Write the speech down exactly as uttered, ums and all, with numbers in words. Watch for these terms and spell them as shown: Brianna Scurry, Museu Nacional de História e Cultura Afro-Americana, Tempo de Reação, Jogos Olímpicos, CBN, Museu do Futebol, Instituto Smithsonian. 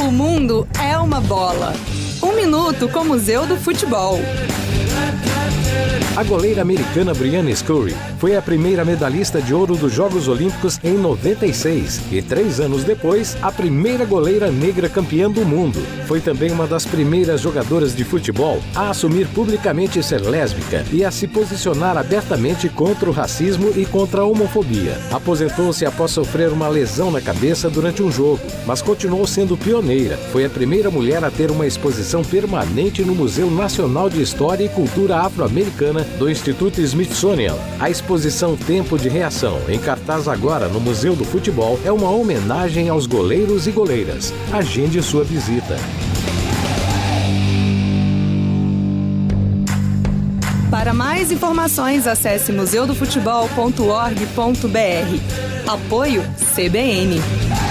O mundo é uma bola. Um minuto com o Museu do Futebol. A goleira americana Brianna Scurry foi a primeira medalhista de ouro dos Jogos Olímpicos em noventa e seis e, três anos depois, a primeira goleira negra campeã do mundo. Foi também uma das primeiras jogadoras de futebol a assumir publicamente ser lésbica e a se posicionar abertamente contra o racismo e contra a homofobia. Aposentou-se após sofrer uma lesão na cabeça durante um jogo, mas continuou sendo pioneira. Foi a primeira mulher a ter uma exposição permanente no Museu Nacional de História e Cultura Afro-Americana do Instituto Smithsonian. A exposição Tempo de Reação, em cartaz agora no Museu do Futebol, é uma homenagem aos goleiros e goleiras. Agende sua visita. Para mais informações, acesse museu do futebol ponto org ponto br. Apoio C B N.